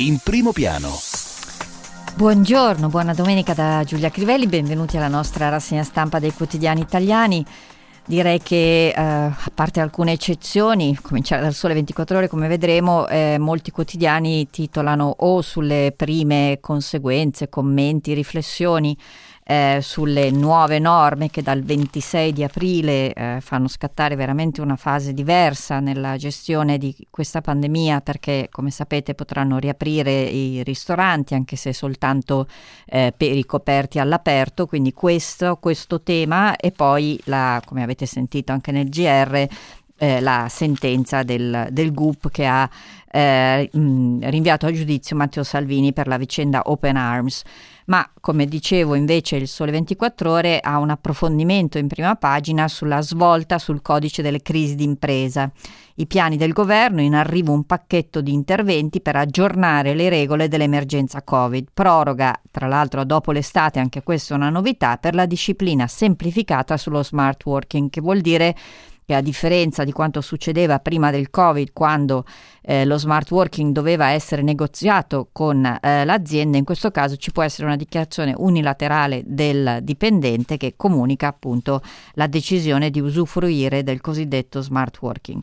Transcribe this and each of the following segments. in primo piano. Buongiorno, buona domenica da Giulia Crivelli, benvenuti alla nostra rassegna stampa dei quotidiani italiani. Direi che a parte alcune eccezioni, cominciare dal Sole 24 Ore come vedremo, molti quotidiani titolano o sulle prime conseguenze, commenti, riflessioni sulle nuove norme che dal 26 di aprile fanno scattare veramente una fase diversa nella gestione di questa pandemia, perché come sapete potranno riaprire i ristoranti anche se soltanto per i coperti all'aperto, quindi questo tema, e poi come avete sentito anche nel GR la sentenza del GUP che ha rinviato a giudizio Matteo Salvini per la vicenda Open Arms. Ma come dicevo invece il Sole 24 Ore ha un approfondimento in prima pagina sulla svolta sul codice delle crisi d'impresa. I piani del governo, in arrivo un pacchetto di interventi per aggiornare le regole dell'emergenza Covid, proroga tra l'altro dopo l'estate, anche questa è una novità, per la disciplina semplificata sullo smart working, che vuol dire che a differenza di quanto succedeva prima del Covid, quando lo smart working doveva essere negoziato con l'azienda, in questo caso ci può essere una dichiarazione unilaterale del dipendente che comunica appunto la decisione di usufruire del cosiddetto smart working.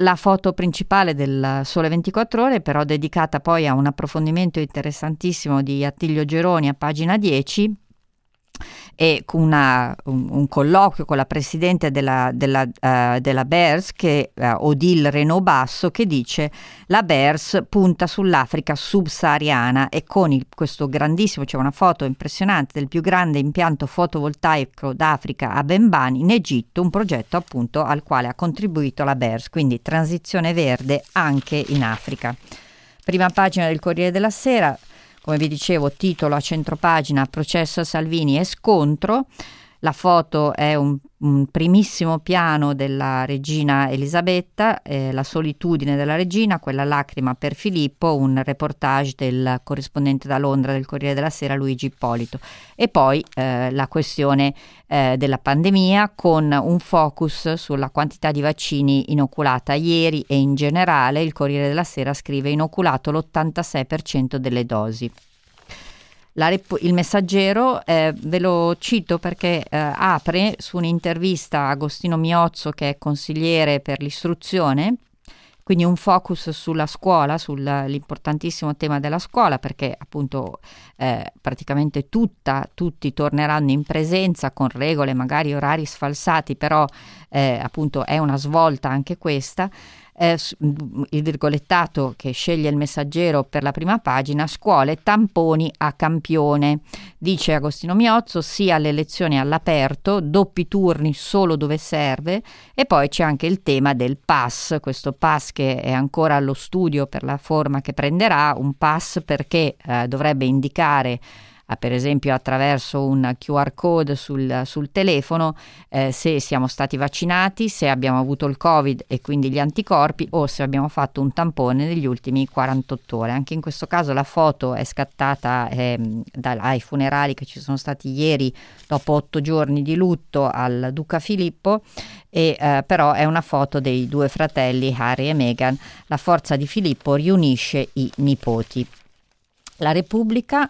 La foto principale del Sole 24 Ore però dedicata poi a un approfondimento interessantissimo di Attilio Geroni a pagina 10, e un colloquio con la presidente della BERS, che Odile Renaud-Basso, che dice: la BERS punta sull'Africa subsahariana e con questo grandissimo, c'è una foto impressionante del più grande impianto fotovoltaico d'Africa a Benbani in Egitto, un progetto appunto al quale ha contribuito la BERS, quindi transizione verde anche in Africa. Prima pagina del Corriere della Sera. Come vi dicevo, titolo a centropagina: processo a Salvini e scontro. La foto è un primissimo piano della regina Elisabetta, la solitudine della regina, quella lacrima per Filippo, un reportage del corrispondente da Londra del Corriere della Sera Luigi Ippolito. E poi la questione della pandemia, con un focus sulla quantità di vaccini inoculata ieri e in generale. Il Corriere della Sera scrive: inoculato l'86% delle dosi. Il Messaggero, ve lo cito perché apre su un'intervista a Agostino Miozzo, che è consigliere per l'istruzione, quindi un focus sulla scuola, sull'importantissimo tema della scuola, perché appunto praticamente tutti torneranno in presenza con regole, magari orari sfalsati, però appunto è una svolta anche questa. Il virgolettato che sceglie il Messaggero per la prima pagina: scuole, tamponi a campione. Dice Agostino Miozzo sì alle lezioni all'aperto, doppi turni solo dove serve, e poi c'è anche il tema del pass, questo pass che è ancora allo studio per la forma che prenderà, un pass perché dovrebbe indicare per esempio attraverso un QR code sul telefono se siamo stati vaccinati, se abbiamo avuto il Covid e quindi gli anticorpi, o se abbiamo fatto un tampone negli ultimi 48 ore. Anche in questo caso la foto è scattata ai funerali che ci sono stati ieri dopo 8 giorni di lutto al Duca Filippo, e però è una foto dei due fratelli Harry e Meghan. La forza di Filippo riunisce i nipoti. La Repubblica,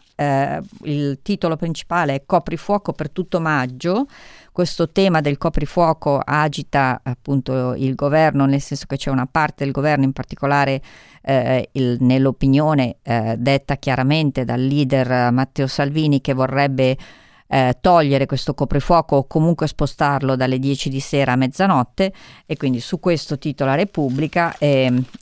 il titolo principale è coprifuoco per tutto maggio. Questo tema del coprifuoco agita appunto il governo, nel senso che c'è una parte del governo, in particolare nell'opinione detta chiaramente dal leader Matteo Salvini, che vorrebbe togliere questo coprifuoco o comunque spostarlo dalle 10 di sera a mezzanotte, e quindi su questo titola Repubblica.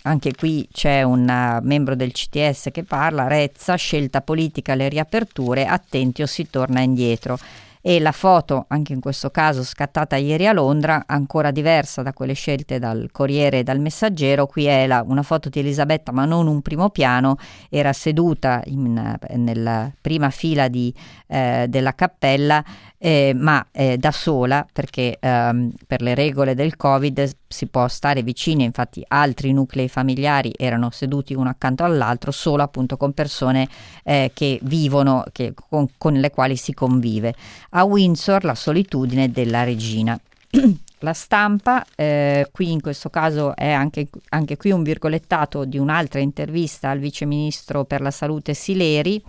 Anche qui c'è un membro del CTS che parla: Rezza, scelta politica le riaperture, attenti o si torna indietro. E la foto, anche in questo caso scattata ieri a Londra, ancora diversa da quelle scelte dal Corriere e dal Messaggero. Qui è una foto di Elisabetta, ma non un primo piano, era seduta nella prima fila della cappella, ma da sola, perché per le regole del Covid si può stare vicini, infatti altri nuclei familiari erano seduti uno accanto all'altro, solo appunto con persone che vivono, con le quali si convive. A Windsor la solitudine della regina. La Stampa, qui in questo caso è anche qui un virgolettato di un'altra intervista al viceministro per la salute Sileri,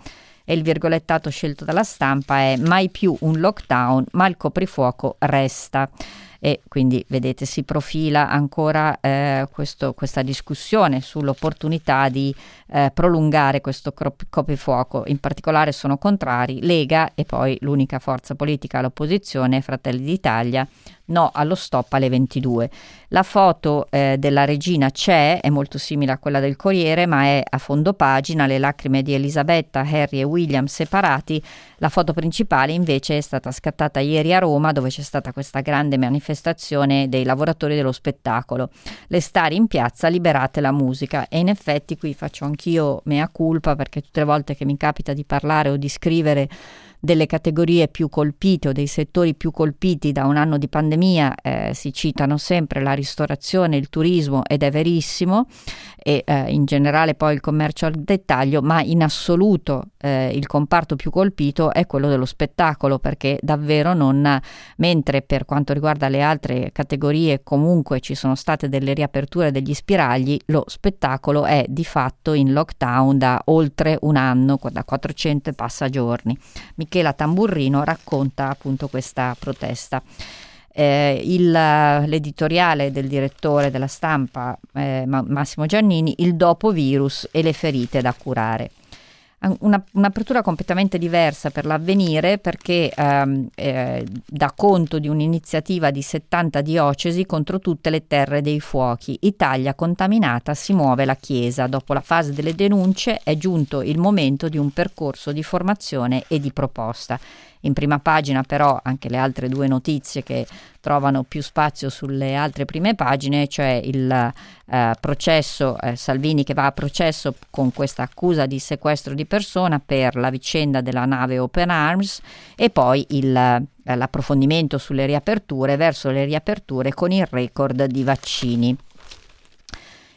e il virgolettato scelto dalla Stampa è: mai più un lockdown, ma il coprifuoco resta. E quindi vedete, si profila ancora questa discussione sull'opportunità di prolungare questo coprifuoco. In particolare sono contrari Lega e poi l'unica forza politica all'opposizione, Fratelli d'Italia, no allo stop alle 22. La foto della regina c'è, è molto simile a quella del Corriere, ma è a fondo pagina, le lacrime di Elisabetta, Harry e William separati. La foto principale invece è stata scattata ieri a Roma, dove c'è stata questa grande manifestazione dei lavoratori dello spettacolo. Le star in piazza, liberate la musica. E in effetti qui faccio anch'io mea culpa, perché tutte le volte che mi capita di parlare o di scrivere delle categorie più colpite o dei settori più colpiti da un anno di pandemia, si citano sempre la ristorazione, il turismo, ed è verissimo, e in generale poi il commercio al dettaglio, ma in assoluto il comparto più colpito è quello dello spettacolo, perché davvero non, mentre per quanto riguarda le altre categorie comunque ci sono state delle riaperture degli spiragli, lo spettacolo è di fatto in lockdown da oltre un anno, da 400 e passa giorni. Michela Tamburrino racconta appunto questa protesta. L'editoriale del direttore della Stampa, Massimo Giannini, il dopo virus e le ferite da curare. Un'apertura completamente diversa per l'Avvenire, perché dà conto di un'iniziativa di 70 diocesi contro tutte le terre dei fuochi. Italia contaminata, si muove la Chiesa. Dopo la fase delle denunce è giunto il momento di un percorso di formazione e di proposta. In prima pagina però anche le altre due notizie che trovano più spazio sulle altre prime pagine, cioè il processo, Salvini che va a processo con questa accusa di sequestro di persona per la vicenda della nave Open Arms, e poi l'approfondimento sulle riaperture, verso le riaperture con il record di vaccini.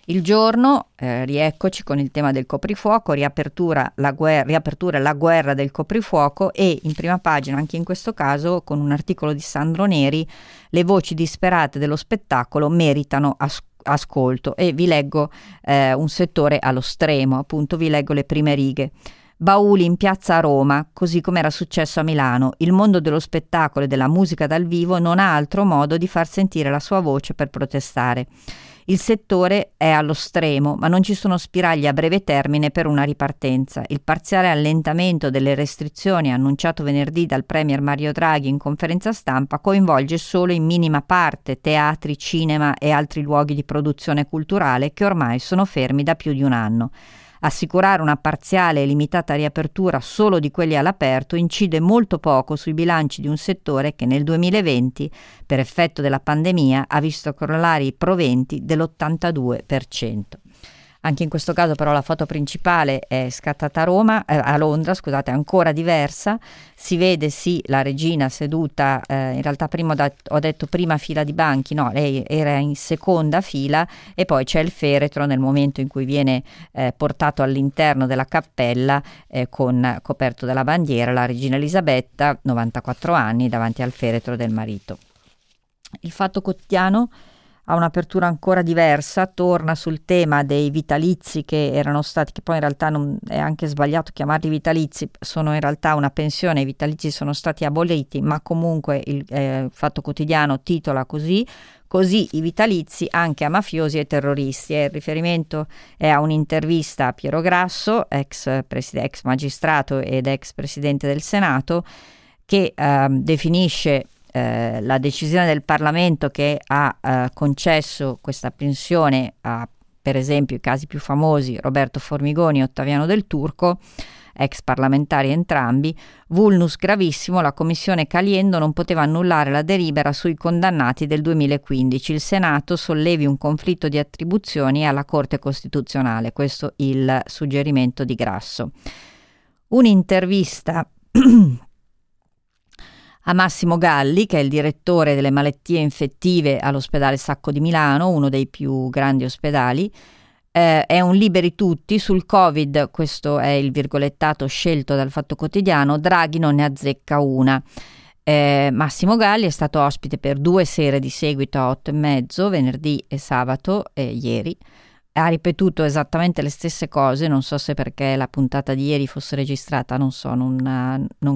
Il Giorno, rieccoci con il tema del coprifuoco, riapertura la guerra del coprifuoco, e in prima pagina anche in questo caso con un articolo di Sandro Neri, le voci disperate dello spettacolo meritano ascolto, e vi leggo un settore allo stremo, appunto vi leggo le prime righe. Bauli in piazza a Roma, così come era successo a Milano. Il mondo dello spettacolo e della musica dal vivo non ha altro modo di far sentire la sua voce per protestare. Il settore è allo stremo, ma non ci sono spiragli a breve termine per una ripartenza. Il parziale allentamento delle restrizioni annunciato venerdì dal Premier Mario Draghi in conferenza stampa coinvolge solo in minima parte teatri, cinema e altri luoghi di produzione culturale che ormai sono fermi da più di un anno. Assicurare una parziale e limitata riapertura solo di quelli all'aperto incide molto poco sui bilanci di un settore che nel 2020, per effetto della pandemia, ha visto crollare i proventi dell'82%. Anche in questo caso però la foto principale è scattata a Londra, scusate, ancora diversa. Si vede sì la regina seduta, in realtà prima ho detto prima fila di banchi, no, lei era in seconda fila, e poi c'è il feretro nel momento in cui viene portato all'interno della cappella, coperto dalla bandiera, la regina Elisabetta, 94 anni, davanti al feretro del marito. Il Fatto Quotidiano ha un'apertura ancora diversa, torna sul tema dei vitalizi che poi in realtà non è anche sbagliato chiamarli vitalizi, sono in realtà una pensione, i vitalizi sono stati aboliti, ma comunque il Fatto Quotidiano titola così i vitalizi anche a mafiosi e terroristi, e il riferimento è a un'intervista a Piero Grasso, ex magistrato ed ex presidente del Senato, che definisce la decisione del Parlamento che ha concesso questa pensione a, per esempio, i casi più famosi Roberto Formigoni e Ottaviano Del Turco, ex parlamentari entrambi, vulnus gravissimo, la commissione Caliendo non poteva annullare la delibera sui condannati del 2015, il Senato sollevi un conflitto di attribuzioni alla Corte Costituzionale, questo il suggerimento di Grasso. Un'intervista a Massimo Galli, che è il direttore delle malattie infettive all'ospedale Sacco di Milano, uno dei più grandi ospedali, è un liberi tutti sul Covid, questo è il virgolettato scelto dal Fatto Quotidiano, Draghi non ne azzecca una. Massimo Galli è stato ospite per 2 sere di seguito a 8:30, venerdì e sabato, ieri. Ha ripetuto esattamente le stesse cose, non so se perché la puntata di ieri fosse registrata, non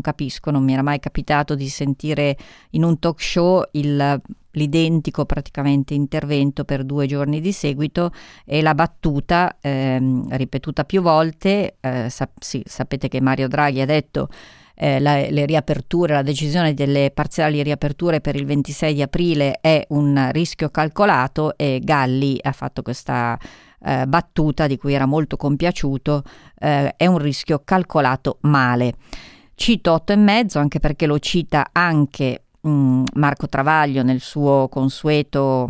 capisco, non mi era mai capitato di sentire in un talk show l'identico praticamente intervento per 2 giorni di seguito, e la battuta ripetuta più volte. Sapete che Mario Draghi ha detto le riaperture, la decisione delle parziali riaperture per il 26 di aprile è un rischio calcolato, e Galli ha fatto questa battuta di cui era molto compiaciuto, è un rischio calcolato male. Cito 8:30 anche perché lo cita anche Marco Travaglio nel suo consueto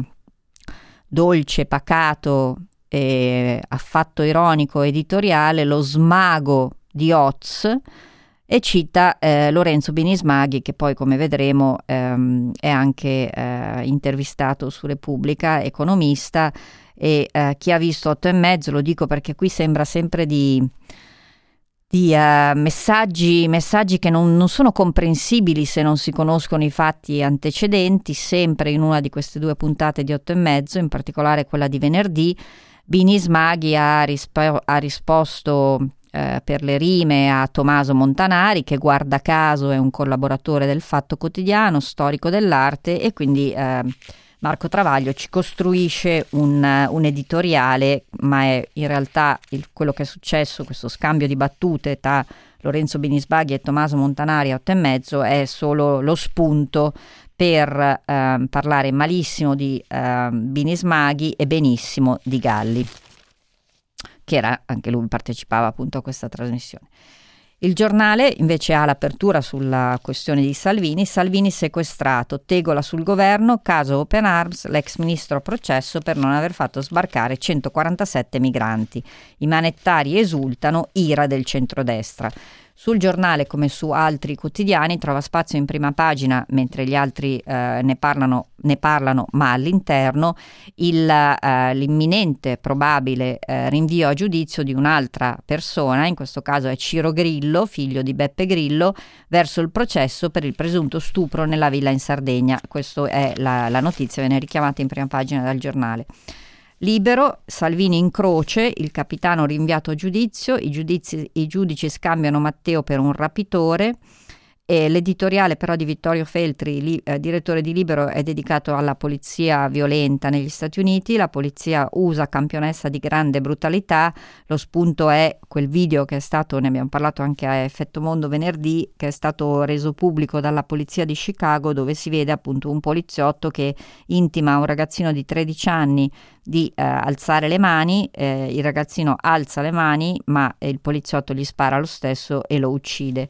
dolce, pacato e affatto ironico editoriale, lo smago di Oz, e cita Lorenzo Bini Smaghi, che poi, come vedremo, è anche intervistato su Repubblica, economista, e chi ha visto 8:30, lo dico perché qui sembra sempre di messaggi che non sono comprensibili se non si conoscono i fatti antecedenti. Sempre in una di queste 2 puntate di 8:30, in particolare quella di venerdì, Bini Smaghi ha risposto per le rime a Tommaso Montanari, che guarda caso è un collaboratore del Fatto Quotidiano, storico dell'arte, e quindi Marco Travaglio ci costruisce un editoriale, ma è in realtà quello che è successo, questo scambio di battute tra Lorenzo Bini Smaghi e Tommaso Montanari a 8:30, è solo lo spunto per parlare malissimo di Bini Smaghi e benissimo di Galli, che era anche lui, partecipava appunto a questa trasmissione. Il Giornale invece ha l'apertura sulla questione di Salvini sequestrato, tegola sul governo, caso Open Arms, l'ex ministro a processo per non aver fatto sbarcare 147 migranti, i manettari esultano, ira del centrodestra. Sul Giornale, come su altri quotidiani, trova spazio in prima pagina, mentre gli altri ne parlano ma all'interno, l'imminente probabile rinvio a giudizio di un'altra persona, in questo caso è Ciro Grillo, figlio di Beppe Grillo, verso il processo per il presunto stupro nella villa in Sardegna. Questa è la notizia, viene richiamata in prima pagina dal Giornale. Libero, Salvini in croce, il capitano rinviato a giudizio, i giudici scambiano Matteo per un rapitore, e l'editoriale però di Vittorio Feltri, direttore di Libero, è dedicato alla polizia violenta negli Stati Uniti, la polizia USA campionessa di grande brutalità. Lo spunto è quel video che è stato, ne abbiamo parlato anche a Effetto Mondo venerdì, che è stato reso pubblico dalla polizia di Chicago, dove si vede appunto un poliziotto che intima a un ragazzino di 13 anni di alzare le mani, il ragazzino alza le mani, ma il poliziotto gli spara lo stesso e lo uccide.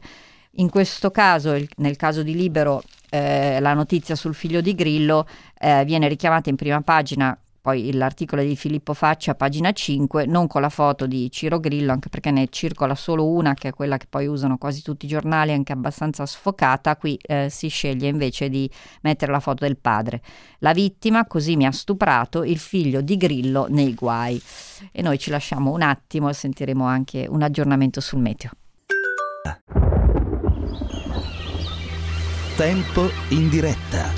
In questo caso, nel caso di Libero, la notizia sul figlio di Grillo viene richiamata in prima pagina, poi l'articolo di Filippo Facci a pagina 5, non con la foto di Ciro Grillo, anche perché ne circola solo una, che è quella che poi usano quasi tutti i giornali, anche abbastanza sfocata. Qui si sceglie invece di mettere la foto del padre. La vittima, così mi ha stuprato, il figlio di Grillo nei guai. E noi ci lasciamo un attimo e sentiremo anche un aggiornamento sul meteo. Tempo in diretta.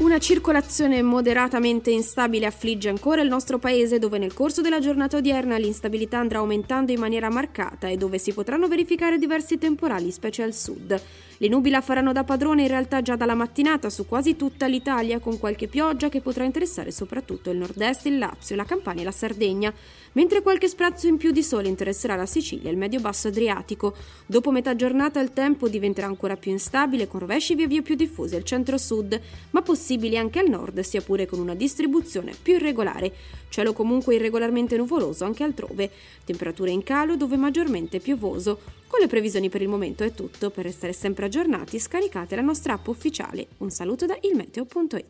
Una circolazione moderatamente instabile affligge ancora il nostro paese, dove nel corso della giornata odierna l'instabilità andrà aumentando in maniera marcata e dove si potranno verificare diversi temporali, specie al sud. Le nubi la faranno da padrone in realtà già dalla mattinata su quasi tutta l'Italia, con qualche pioggia che potrà interessare soprattutto il nord-est, il Lazio, la Campania e la Sardegna, mentre qualche sprazzo in più di sole interesserà la Sicilia e il medio-basso Adriatico. Dopo metà giornata il tempo diventerà ancora più instabile, con rovesci via via più diffusi al centro-sud, ma possibili anche al nord, sia pure con una distribuzione più irregolare. Cielo comunque irregolarmente nuvoloso anche altrove, temperature in calo dove maggiormente piovoso. Con le previsioni per il momento è tutto. Per restare sempre aggiornati scaricate la nostra app ufficiale. Un saluto da ilmeteo.it.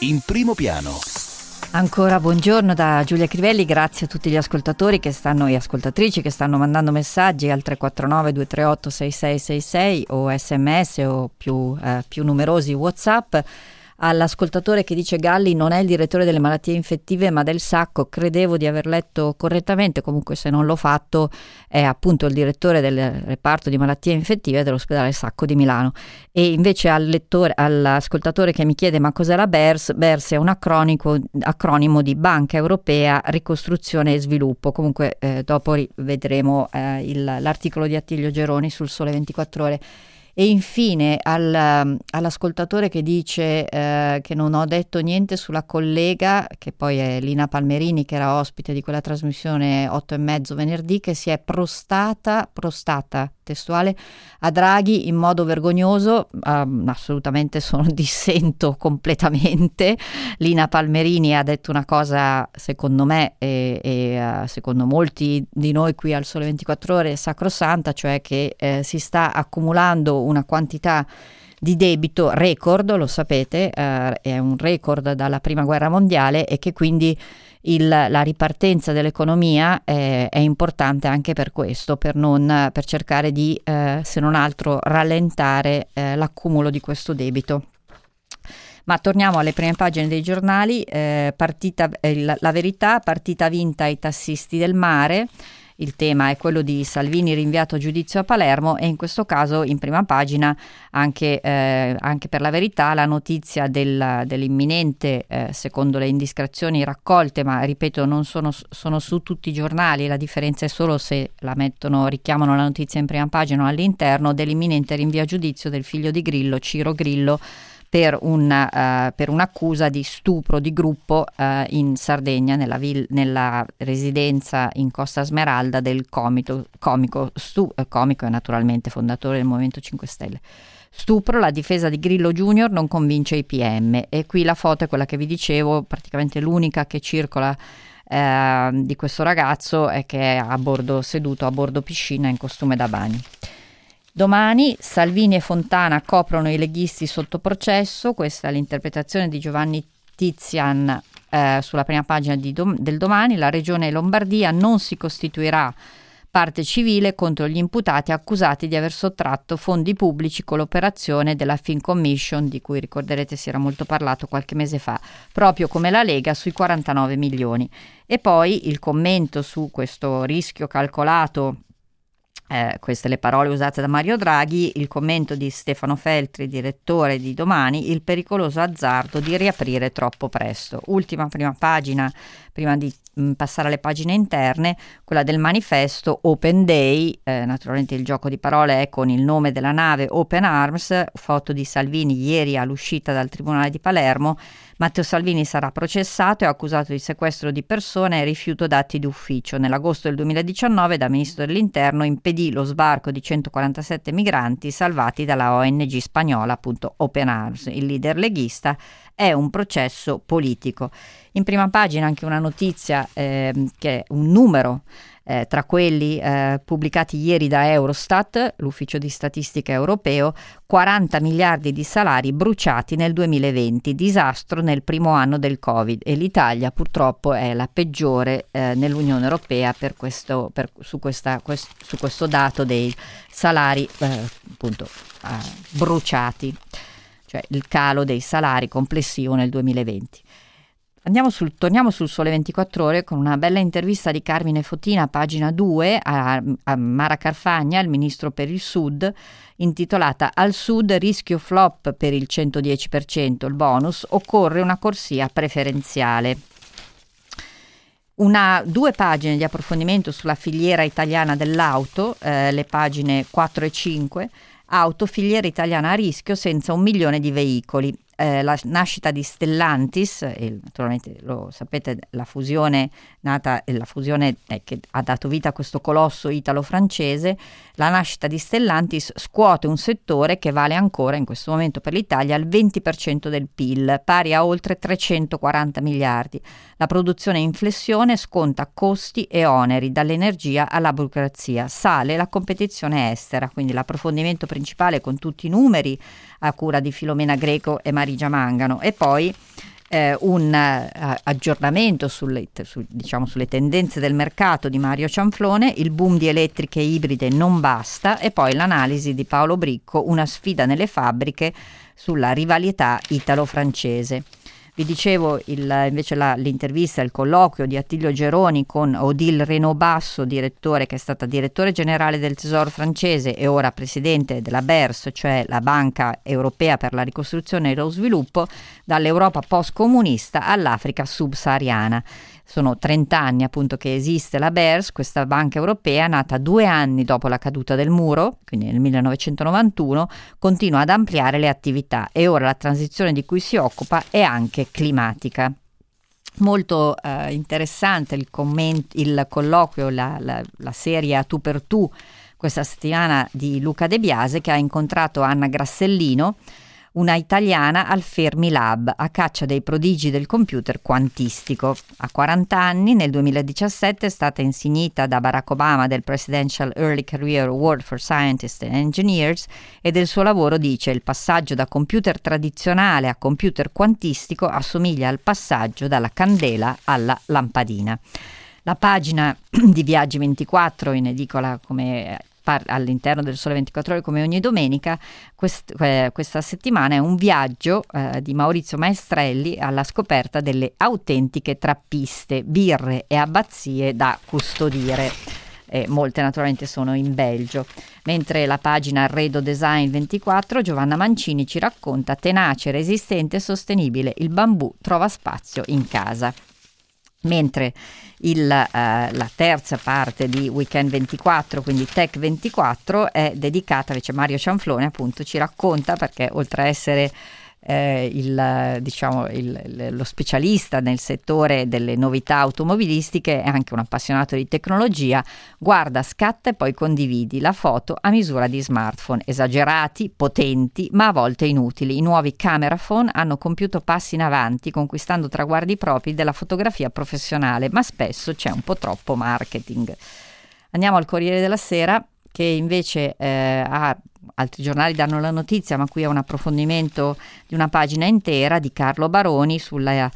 In primo piano. Ancora buongiorno da Giulia Crivelli, grazie a tutti gli ascoltatori e ascoltatrici che stanno mandando messaggi al 349-238-6666 o sms o più numerosi WhatsApp. all'ascoltatore che dice Galli non è il direttore delle malattie infettive ma del sacco, credevo di aver letto correttamente, comunque se non l'ho fatto è appunto il direttore del reparto di malattie infettive dell'ospedale Sacco di Milano. E invece al lettore, all'ascoltatore che mi chiede ma cos'è la BERS, BERS è un acronimo di Banca Europea Ricostruzione e Sviluppo, comunque dopo vedremo l'articolo di Attilio Geroni sul Sole 24 Ore. E infine all'ascoltatore che dice che non ho detto niente sulla collega, che poi è Lina Palmerini, che era ospite di quella trasmissione 8:30 venerdì, che si è prostata testuale a Draghi in modo vergognoso. Assolutamente dissento completamente. Lina Palmerini ha detto una cosa, secondo me e secondo molti di noi qui al Sole 24 Ore, sacrosanta, cioè che si sta accumulando una quantità di debito record, lo sapete, è un record dalla prima guerra mondiale, e che quindi la ripartenza dell'economia è importante anche per questo, per cercare di, se non altro, rallentare l'accumulo di questo debito. Ma torniamo alle prime pagine dei giornali. La Verità, partita vinta ai tassisti del mare. Il tema è quello di Salvini rinviato a giudizio a Palermo, e in questo caso in prima pagina anche per La Verità la notizia dell'imminente, secondo le indiscrezioni raccolte, ma ripeto non sono su tutti i giornali, la differenza è solo se la richiamano la notizia in prima pagina o all'interno, dell'imminente rinvio a giudizio del figlio di Grillo, Ciro Grillo, per un'accusa di stupro di gruppo in Sardegna, nella residenza in Costa Smeralda del comico e naturalmente fondatore del Movimento 5 Stelle. Stupro, la difesa di Grillo Junior non convince i PM, e qui la foto è quella che vi dicevo, praticamente l'unica che circola di questo ragazzo, è che è seduto a bordo piscina in costume da bagno. Domani, Salvini e Fontana coprono i leghisti sotto processo, questa è l'interpretazione di Giovanni Tizian sulla prima pagina del Domani. La Regione Lombardia non si costituirà parte civile contro gli imputati accusati di aver sottratto fondi pubblici con l'operazione della Fincommission, di cui ricorderete si era molto parlato qualche mese fa, proprio come la Lega, sui 49 milioni. E poi il commento su questo rischio calcolato. Queste le parole usate da Mario Draghi, il commento di Stefano Feltri, direttore di Domani, il pericoloso azzardo di riaprire troppo presto. Ultima prima pagina, prima di passare alle pagine interne, quella del Manifesto, Open Day, naturalmente il gioco di parole è con il nome della nave Open Arms, foto di Salvini ieri all'uscita dal Tribunale di Palermo. Matteo Salvini sarà processato e accusato di sequestro di persone e rifiuto d'atti d'ufficio. Nell'agosto del 2019 da Ministro dell'Interno impedì lo sbarco di 147 migranti salvati dalla ONG spagnola, appunto Open Arms. Il leader leghista è un processo politico. In prima pagina anche una notizia che è un numero tra quelli pubblicati ieri da Eurostat, l'ufficio di statistica europeo, 40 miliardi di salari bruciati nel 2020, disastro nel primo anno del Covid, e l'Italia purtroppo è la peggiore nell'Unione Europea su questo dato dei salari bruciati, cioè il calo dei salari complessivo nel 2020. Torniamo sul Sole 24 Ore con una bella intervista di Carmine Fotina, pagina 2, a Mara Carfagna, il ministro per il Sud, intitolata «Al Sud rischio flop per il 110%, il bonus, occorre una corsia preferenziale». Due pagine di approfondimento sulla filiera italiana dell'auto, le pagine 4 e 5, auto filiera italiana a rischio senza 1 milione di veicoli. La nascita di Stellantis, e naturalmente lo sapete, la fusione che ha dato vita a questo colosso italo-francese, la nascita di Stellantis scuote un settore che vale ancora in questo momento per l'Italia il 20% del PIL, pari a oltre 340 miliardi. La produzione in flessione sconta costi e oneri, dall'energia alla burocrazia, sale la competizione estera, quindi l'approfondimento principale con tutti i numeri a cura di Filomena Greco e Marigia Mangano. E poi un aggiornamento sulle tendenze del mercato di Mario Cianflone, il boom di elettriche e ibride non basta, e poi l'analisi di Paolo Bricco, una sfida nelle fabbriche sulla rivalità italo-francese. Vi dicevo l'intervista, il colloquio di Attilio Geroni con Odile Renaud-Basso, direttore, che è stata direttore generale del Tesoro francese e ora presidente della BERS, cioè la Banca Europea per la Ricostruzione e lo Sviluppo, dall'Europa post-comunista all'Africa subsahariana. Sono 30 anni appunto che esiste la BERS, questa banca europea nata 2 anni dopo la caduta del muro, quindi nel 1991, continua ad ampliare le attività e ora la transizione di cui si occupa è anche climatica. Molto interessante il colloquio, la serie a tu per tu questa settimana di Luca De Biase, che ha incontrato Anna Grassellino, una italiana al Fermi Lab, a caccia dei prodigi del computer quantistico. A 40 anni, nel 2017, è stata insignita da Barack Obama del Presidential Early Career Award for Scientists and Engineers, e del suo lavoro dice: il passaggio da computer tradizionale a computer quantistico assomiglia al passaggio dalla candela alla lampadina. La pagina di Viaggi 24, in edicola come all'interno del Sole 24 Ore come ogni domenica, questa settimana è un viaggio di Maurizio Maestrelli alla scoperta delle autentiche trappiste, birre e abbazie da custodire. Molte naturalmente sono in Belgio. Mentre la pagina Arredo Design 24, Giovanna Mancini ci racconta: tenace, resistente e sostenibile, il bambù trova spazio in casa. Mentre la terza parte di Weekend 24, quindi Tech 24, è dedicata invece a Mario Cianflone, appunto ci racconta, perché oltre a essere lo specialista nel settore delle novità automobilistiche è anche un appassionato di tecnologia, guarda, scatta e poi condividi, la foto a misura di smartphone, esagerati, potenti ma a volte inutili. I nuovi camera phone hanno compiuto passi in avanti, conquistando traguardi propri della fotografia professionale, ma spesso c'è un po' troppo marketing. Andiamo al Corriere della Sera, che invece altri giornali danno la notizia, ma qui è un approfondimento di una pagina intera di Carlo Baroni sulla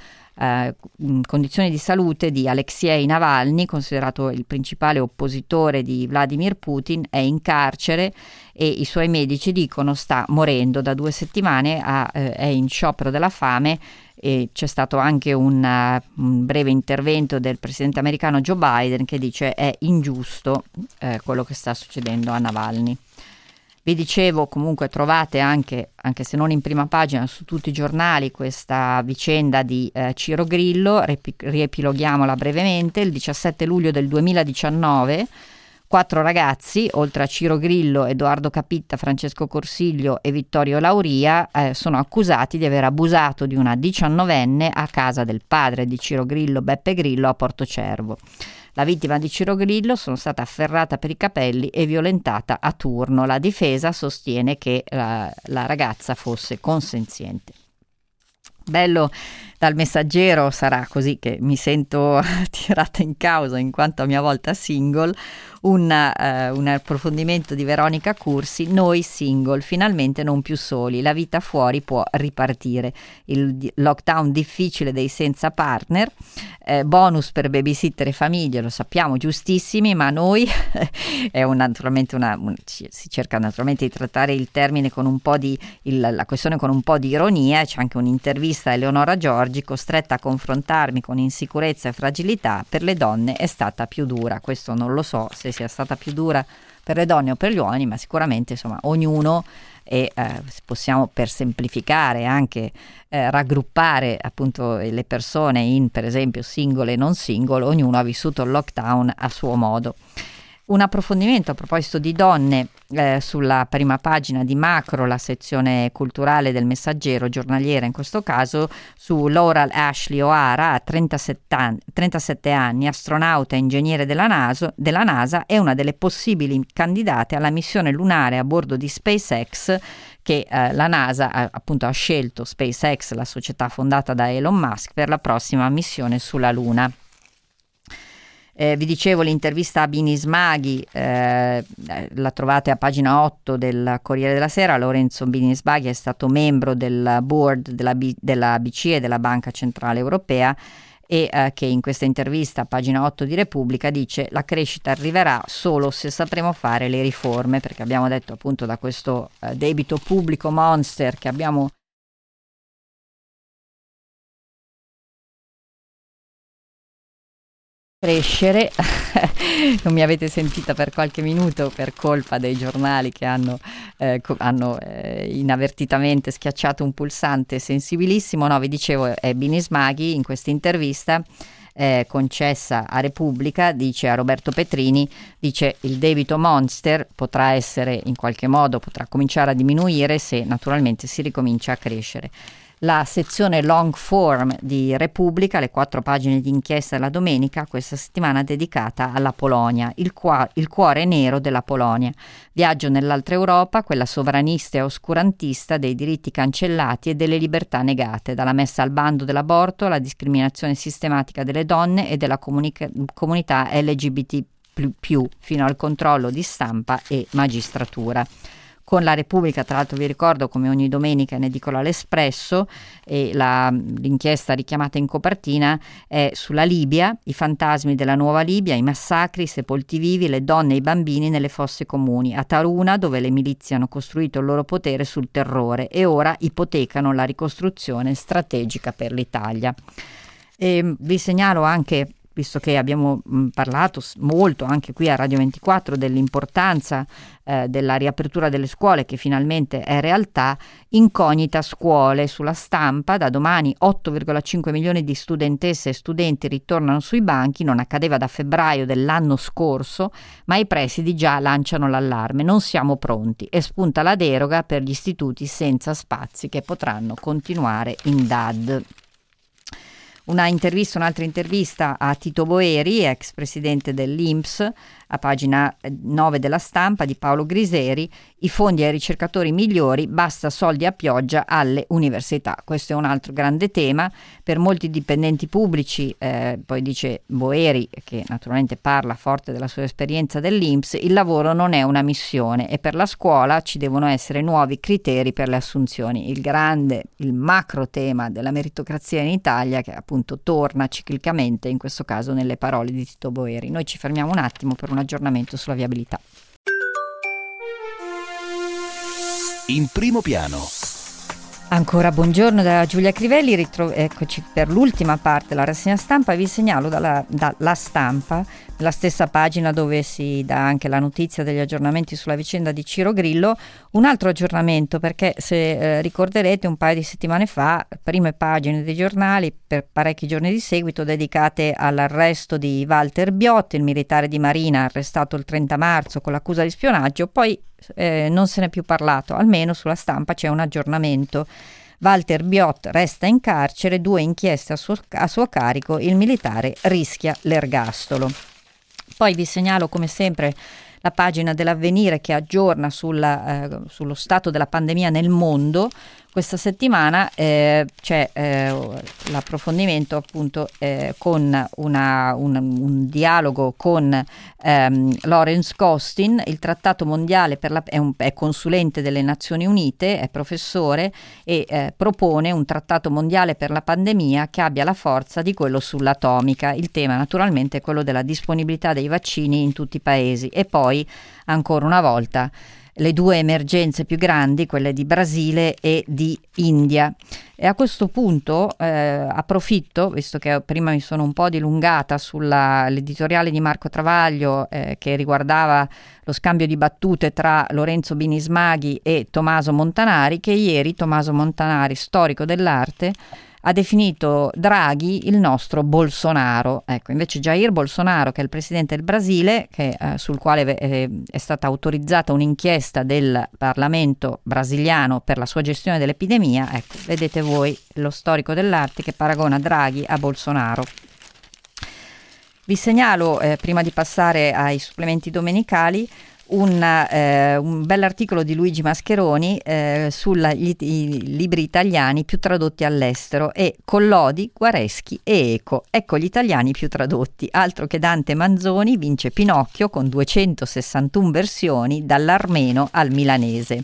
condizione di salute di Alexei Navalny, considerato il principale oppositore di Vladimir Putin. È in carcere e i suoi medici dicono sta morendo. Da 2 settimane è in sciopero della fame, e c'è stato anche un breve intervento del presidente americano Joe Biden, che dice è ingiusto quello che sta succedendo a Navalny. Vi dicevo, comunque trovate anche se non in prima pagina, su tutti i giornali questa vicenda di Ciro Grillo. Riepiloghiamola brevemente. Il 17 luglio del 2019 4 ragazzi, oltre a Ciro Grillo, Edoardo Capitta, Francesco Corsiglio e Vittorio Lauria, sono accusati di aver abusato di una 19enne a casa del padre di Ciro Grillo, Beppe Grillo, a Portocervo. La vittima di Ciro Grillo sono stata afferrata per i capelli e violentata a turno. La difesa sostiene che la ragazza fosse consenziente. Bello dal Messaggero, sarà così che mi sento tirata in causa in quanto a mia volta single, un approfondimento di Veronica Cursi: noi single, finalmente non più soli, la vita fuori può ripartire, il lockdown difficile dei senza partner, bonus per babysitter e famiglie, lo sappiamo, giustissimi, ma noi si cerca naturalmente di trattare il termine con un po' di la questione con un po' di ironia. C'è anche un'intervista a Eleonora Giorgi: costretta a confrontarmi con insicurezza e fragilità, per le donne è stata più dura. Questo non lo so se sia stata più dura per le donne o per gli uomini, ma sicuramente, insomma, ognuno, e possiamo, per semplificare, anche raggruppare appunto le persone in, per esempio, single e non single, ognuno ha vissuto il lockdown a suo modo. Un approfondimento a proposito di donne sulla prima pagina di Macro, la sezione culturale del Messaggero, giornaliera in questo caso, su Laurel Ashley O'Hara, a 37 anni, astronauta e ingegnere della NASA, è una delle possibili candidate alla missione lunare a bordo di SpaceX, che la NASA appunto ha scelto SpaceX, la società fondata da Elon Musk, per la prossima missione sulla Luna. Vi dicevo l'intervista a Bini Smaghi, la trovate a pagina 8 del Corriere della Sera. Lorenzo Bini Smaghi è stato membro del board della BCE, della Banca Centrale Europea, e che in questa intervista a pagina 8 di Repubblica dice: la crescita arriverà solo se sapremo fare le riforme, perché abbiamo detto appunto da questo debito pubblico monster che abbiamo crescere non mi avete sentita per qualche minuto per colpa dei giornali che hanno inavvertitamente schiacciato un pulsante sensibilissimo. No, vi dicevo, Bini Smaghi in questa intervista concessa a Repubblica dice a Roberto Petrini, dice: il debito monster potrà essere in qualche modo, potrà cominciare a diminuire se naturalmente si ricomincia a crescere. La sezione long form di Repubblica, le 4 pagine di inchiesta della domenica, questa settimana dedicata alla Polonia, il cuore nero della Polonia. Viaggio nell'altra Europa, quella sovranista e oscurantista dei diritti cancellati e delle libertà negate, dalla messa al bando dell'aborto alla discriminazione sistematica delle donne e della comunità LGBT+, fino al controllo di stampa e magistratura. Con la Repubblica, tra l'altro vi ricordo, come ogni domenica in edicola l'Espresso, e l'inchiesta richiamata in copertina è sulla Libia, i fantasmi della nuova Libia, i massacri, i sepolti vivi, le donne e i bambini nelle fosse comuni, a Taruna dove le milizie hanno costruito il loro potere sul terrore e ora ipotecano la ricostruzione strategica per l'Italia. E vi segnalo anche, visto che abbiamo parlato molto anche qui a Radio 24 dell'importanza della riapertura delle scuole, che finalmente è realtà, incognita scuole sulla Stampa: da domani 8,5 milioni di studentesse e studenti ritornano sui banchi, non accadeva da febbraio dell'anno scorso, ma i presidi già lanciano l'allarme, non siamo pronti, e spunta la deroga per gli istituti senza spazi che potranno continuare in DAD. Un'altra intervista a Tito Boeri, ex presidente dell'INPS, a pagina 9 della Stampa, di Paolo Griseri: i fondi ai ricercatori migliori, basta soldi a pioggia alle università. Questo è un altro grande tema per molti dipendenti pubblici. Poi dice Boeri, che naturalmente parla forte della sua esperienza dell'INPS: il lavoro non è una missione, e per la scuola ci devono essere nuovi criteri per le assunzioni. Il macro tema della meritocrazia in Italia, che appunto torna ciclicamente in questo caso nelle parole di Tito Boeri. Noi ci fermiamo un attimo per un aggiornamento sulla viabilità. In primo piano. Ancora buongiorno da Giulia Crivelli, eccoci per l'ultima parte della rassegna stampa. Vi segnalo dalla Stampa, la stessa pagina dove si dà anche la notizia degli aggiornamenti sulla vicenda di Ciro Grillo, un altro aggiornamento, perché se ricorderete un paio di settimane fa, prime pagine dei giornali per parecchi giorni di seguito dedicate all'arresto di Walter Biotti, il militare di Marina arrestato il 30 marzo con l'accusa di spionaggio. Poi non se n'è più parlato, almeno sulla Stampa c'è un aggiornamento. Walter Biotti resta in carcere, 2 inchieste a suo carico, il militare rischia l'ergastolo. Poi vi segnalo come sempre la pagina dell'Avvenire, che aggiorna sullo stato della pandemia nel mondo. Questa settimana c'è l'approfondimento appunto con un dialogo con Lawrence Costin, il trattato mondiale è consulente delle Nazioni Unite, è professore e propone un trattato mondiale per la pandemia che abbia la forza di quello sull'atomica. Il tema naturalmente è quello della disponibilità dei vaccini in tutti i paesi. E poi ancora una volta le 2 emergenze più grandi, quelle di Brasile e di India. E a questo punto approfitto, visto che prima mi sono un po' dilungata sull'editoriale di Marco Travaglio che riguardava lo scambio di battute tra Lorenzo Bini Smaghi e Tommaso Montanari, che ieri Tommaso Montanari, storico dell'arte, ha definito Draghi il nostro Bolsonaro. Ecco, invece Jair Bolsonaro, che è il presidente del Brasile, che, sul quale è stata autorizzata un'inchiesta del Parlamento brasiliano per la sua gestione dell'epidemia, ecco, vedete voi lo storico dell'arte che paragona Draghi a Bolsonaro. Vi segnalo, prima di passare ai supplementi domenicali, un bell'articolo di Luigi Mascheroni sugli libri italiani più tradotti all'estero, e Collodi, Guareschi e Eco. Ecco gli italiani più tradotti, altro che Dante Manzoni vince Pinocchio con 261 versioni dall'armeno al milanese.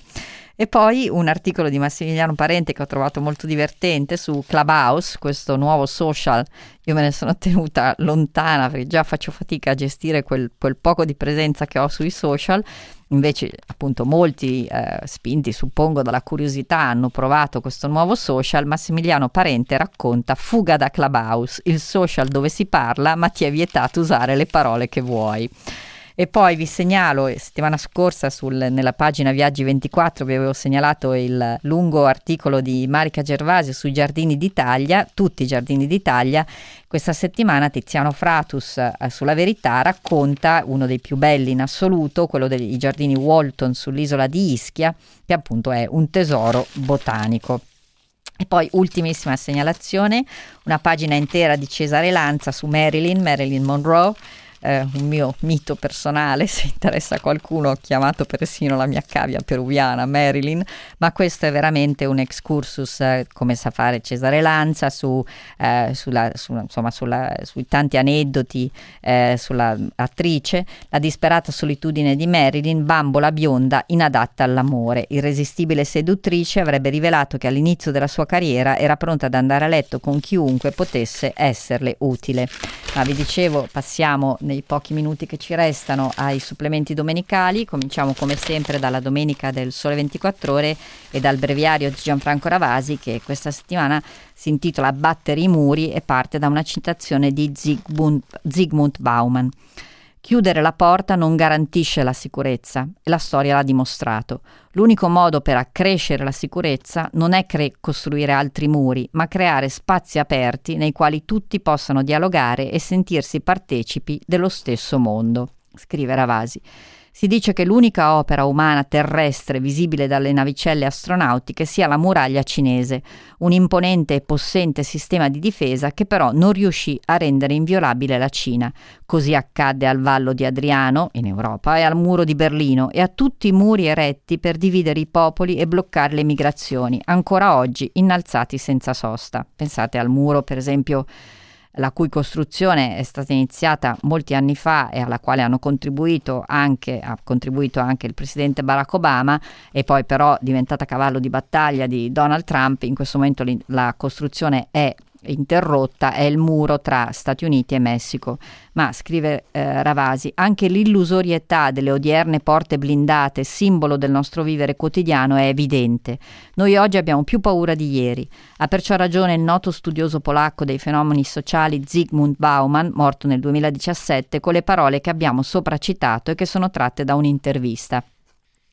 E poi un articolo di Massimiliano Parente che ho trovato molto divertente su Clubhouse, questo nuovo social. Io me ne sono tenuta lontana perché già faccio fatica a gestire quel poco di presenza che ho sui social. Invece appunto molti, spinti suppongo dalla curiosità, hanno provato questo nuovo social. Massimiliano Parente racconta Fuga da Clubhouse, il social dove si parla ma ti è vietato usare le parole che vuoi. E poi vi segnalo, settimana scorsa nella pagina Viaggi 24 vi avevo segnalato il lungo articolo di Marica Gervasio sui giardini d'Italia, tutti i giardini d'Italia. Questa settimana Tiziano Fratus sulla Verità racconta uno dei più belli in assoluto, quello dei giardini Walton sull'isola di Ischia, che appunto è un tesoro botanico. E poi ultimissima segnalazione, una pagina intera di Cesare Lanza su Marilyn Monroe, un mio mito personale. Se interessa a qualcuno, ho chiamato persino la mia cavia peruviana Marilyn, ma questo è veramente un excursus come sa fare Cesare Lanza sui tanti aneddoti sulla attrice. La disperata solitudine di Marilyn, bambola bionda inadatta all'amore, irresistibile seduttrice, avrebbe rivelato che all'inizio della sua carriera era pronta ad andare a letto con chiunque potesse esserle utile. Ma vi dicevo, passiamo nei pochi minuti che ci restano ai supplementi domenicali. Cominciamo come sempre dalla domenica del Sole 24 Ore e dal breviario di Gianfranco Ravasi, che questa settimana si intitola Battere i muri e parte da una citazione di Zygmunt Bauman. Chiudere la porta non garantisce la sicurezza, e la storia l'ha dimostrato. L'unico modo per accrescere la sicurezza non è costruire altri muri, ma creare spazi aperti nei quali tutti possano dialogare e sentirsi partecipi dello stesso mondo, scrive Ravasi. Si dice che l'unica opera umana terrestre visibile dalle navicelle astronautiche sia la muraglia cinese, un imponente e possente sistema di difesa che però non riuscì a rendere inviolabile la Cina. Così accadde al Vallo di Adriano, in Europa, e al Muro di Berlino, e a tutti i muri eretti per dividere i popoli e bloccare le migrazioni, ancora oggi innalzati senza sosta. Pensate al muro, per esempio, la cui costruzione è stata iniziata molti anni fa e alla quale ha contribuito anche il presidente Barack Obama, e poi però diventata cavallo di battaglia di Donald Trump. In questo momento la costruzione è interrotta, è il muro tra Stati Uniti e Messico. Ma scrive Ravasi, anche l'illusorietà delle odierne porte blindate, simbolo del nostro vivere quotidiano, è evidente. Noi oggi abbiamo più paura di ieri. Ha perciò ragione il noto studioso polacco dei fenomeni sociali Zygmunt Bauman, morto nel 2017, con le parole che abbiamo sopracitato e che sono tratte da un'intervista.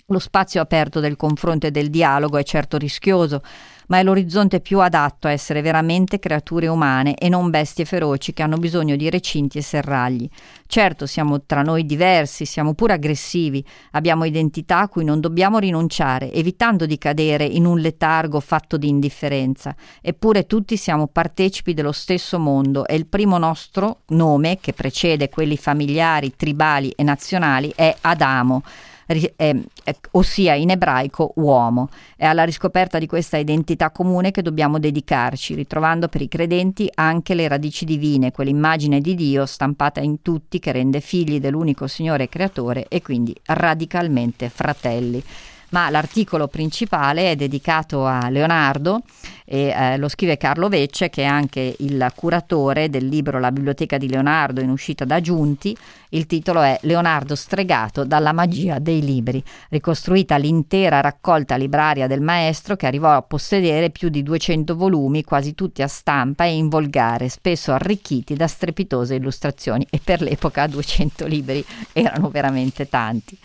Lo spazio aperto del confronto e del dialogo è certo rischioso, ma è l'orizzonte più adatto a essere veramente creature umane e non bestie feroci che hanno bisogno di recinti e serragli. Certo, siamo tra noi diversi, siamo pure aggressivi, abbiamo identità a cui non dobbiamo rinunciare, evitando di cadere in un letargo fatto di indifferenza. Eppure tutti siamo partecipi dello stesso mondo, e il primo nostro nome, che precede quelli familiari, tribali e nazionali, è Adamo, ossia in ebraico uomo. È alla riscoperta di questa identità comune che dobbiamo dedicarci, ritrovando per i credenti anche le radici divine, quell'immagine di Dio stampata in tutti che rende figli dell'unico Signore e Creatore, e quindi radicalmente fratelli. Ma l'articolo principale è dedicato a Leonardo e lo scrive Carlo Vecce, che è anche il curatore del libro La biblioteca di Leonardo, in uscita da Giunti. Il titolo è Leonardo stregato dalla magia dei libri, ricostruita l'intera raccolta libraria del maestro, che arrivò a possedere più di 200 volumi, quasi tutti a stampa e in volgare, spesso arricchiti da strepitose illustrazioni, e per l'epoca 200 libri erano veramente tanti.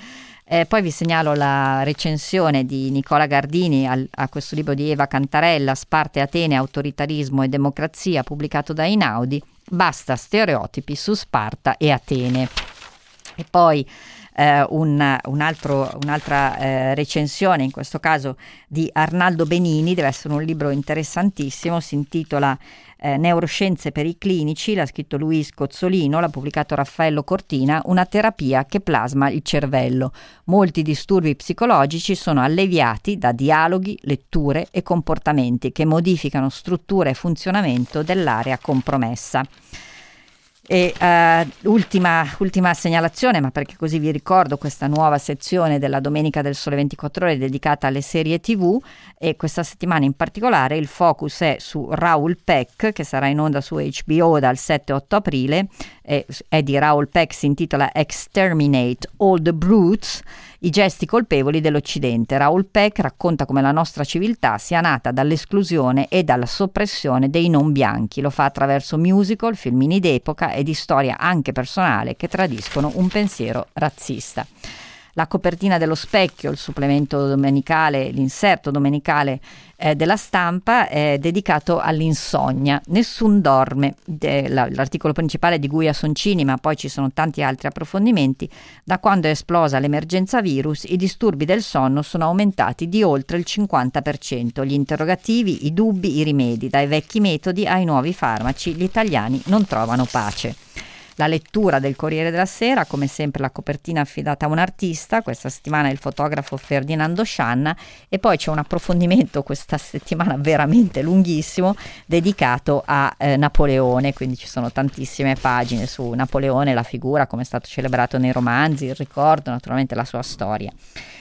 Poi vi segnalo la recensione di Nicola Gardini a questo libro di Eva Cantarella, Sparte Atene, autoritarismo e democrazia, pubblicato da Einaudi. Basta stereotipi su Sparta e Atene. E poi un'altra recensione, in questo caso di Arnaldo Benini, deve essere un libro interessantissimo, si intitola Neuroscienze per i clinici, l'ha scritto lui Scozzolino, l'ha pubblicato Raffaello Cortina, una terapia che plasma il cervello. Molti disturbi psicologici sono alleviati da dialoghi, letture e comportamenti che modificano struttura e funzionamento dell'area compromessa. E ultima segnalazione, ma perché così vi ricordo questa nuova sezione della domenica del Sole 24 Ore dedicata alle serie TV, e questa settimana in particolare il focus è su Raoul Peck, che sarà in onda su HBO dal 7-8 aprile, è di Raoul Peck, si intitola Exterminate All the Brutes, i gesti colpevoli dell'Occidente. Raoul Peck racconta come la nostra civiltà sia nata dall'esclusione e dalla soppressione dei non bianchi. Lo fa attraverso musical, filmini d'epoca e di storia anche personale che tradiscono un pensiero razzista. La copertina dello Specchio, il supplemento domenicale, l'inserto domenicale della Stampa è dedicato all'insonnia. Nessun dorme, l'articolo principale di Guia Soncini, ma poi ci sono tanti altri approfondimenti. Da quando è esplosa l'emergenza virus, i disturbi del sonno sono aumentati di oltre il 50%. Gli interrogativi, i dubbi, i rimedi, dai vecchi metodi ai nuovi farmaci, gli italiani non trovano pace. La lettura del Corriere della Sera, come sempre la copertina affidata a un artista, questa settimana il fotografo Ferdinando Scianna, e poi c'è un approfondimento questa settimana veramente lunghissimo dedicato a Napoleone, quindi ci sono tantissime pagine su Napoleone, la figura, come è stato celebrato nei romanzi, il ricordo, naturalmente la sua storia.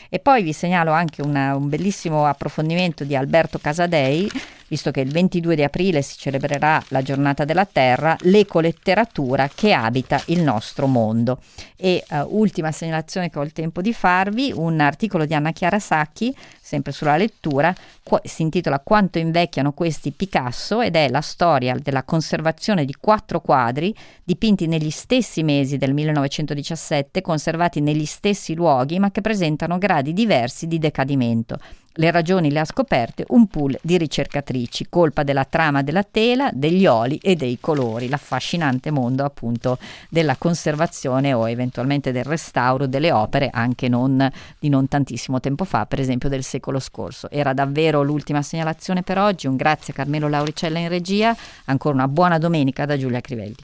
E poi vi segnalo anche un bellissimo approfondimento di Alberto Casadei, visto che il 22 di aprile si celebrerà la giornata della Terra, l'ecoletteratura che abita il nostro mondo. E ultima segnalazione che ho il tempo di farvi, un articolo di Anna Chiara Sacchi, sempre sulla lettura, si intitola Quanto invecchiano questi Picasso, ed è la storia della conservazione di 4 quadri dipinti negli stessi mesi del 1917, conservati negli stessi luoghi, ma che presentano gradi diversi di decadimento. Le ragioni le ha scoperte un pool di ricercatrici, colpa della trama della tela, degli oli e dei colori, l'affascinante mondo appunto della conservazione o eventualmente del restauro delle opere anche non tantissimo tempo fa, per esempio del secolo scorso. Era davvero l'ultima segnalazione per oggi, un grazie a Carmelo Lauricella in regia, ancora una buona domenica da Giulia Crivelli.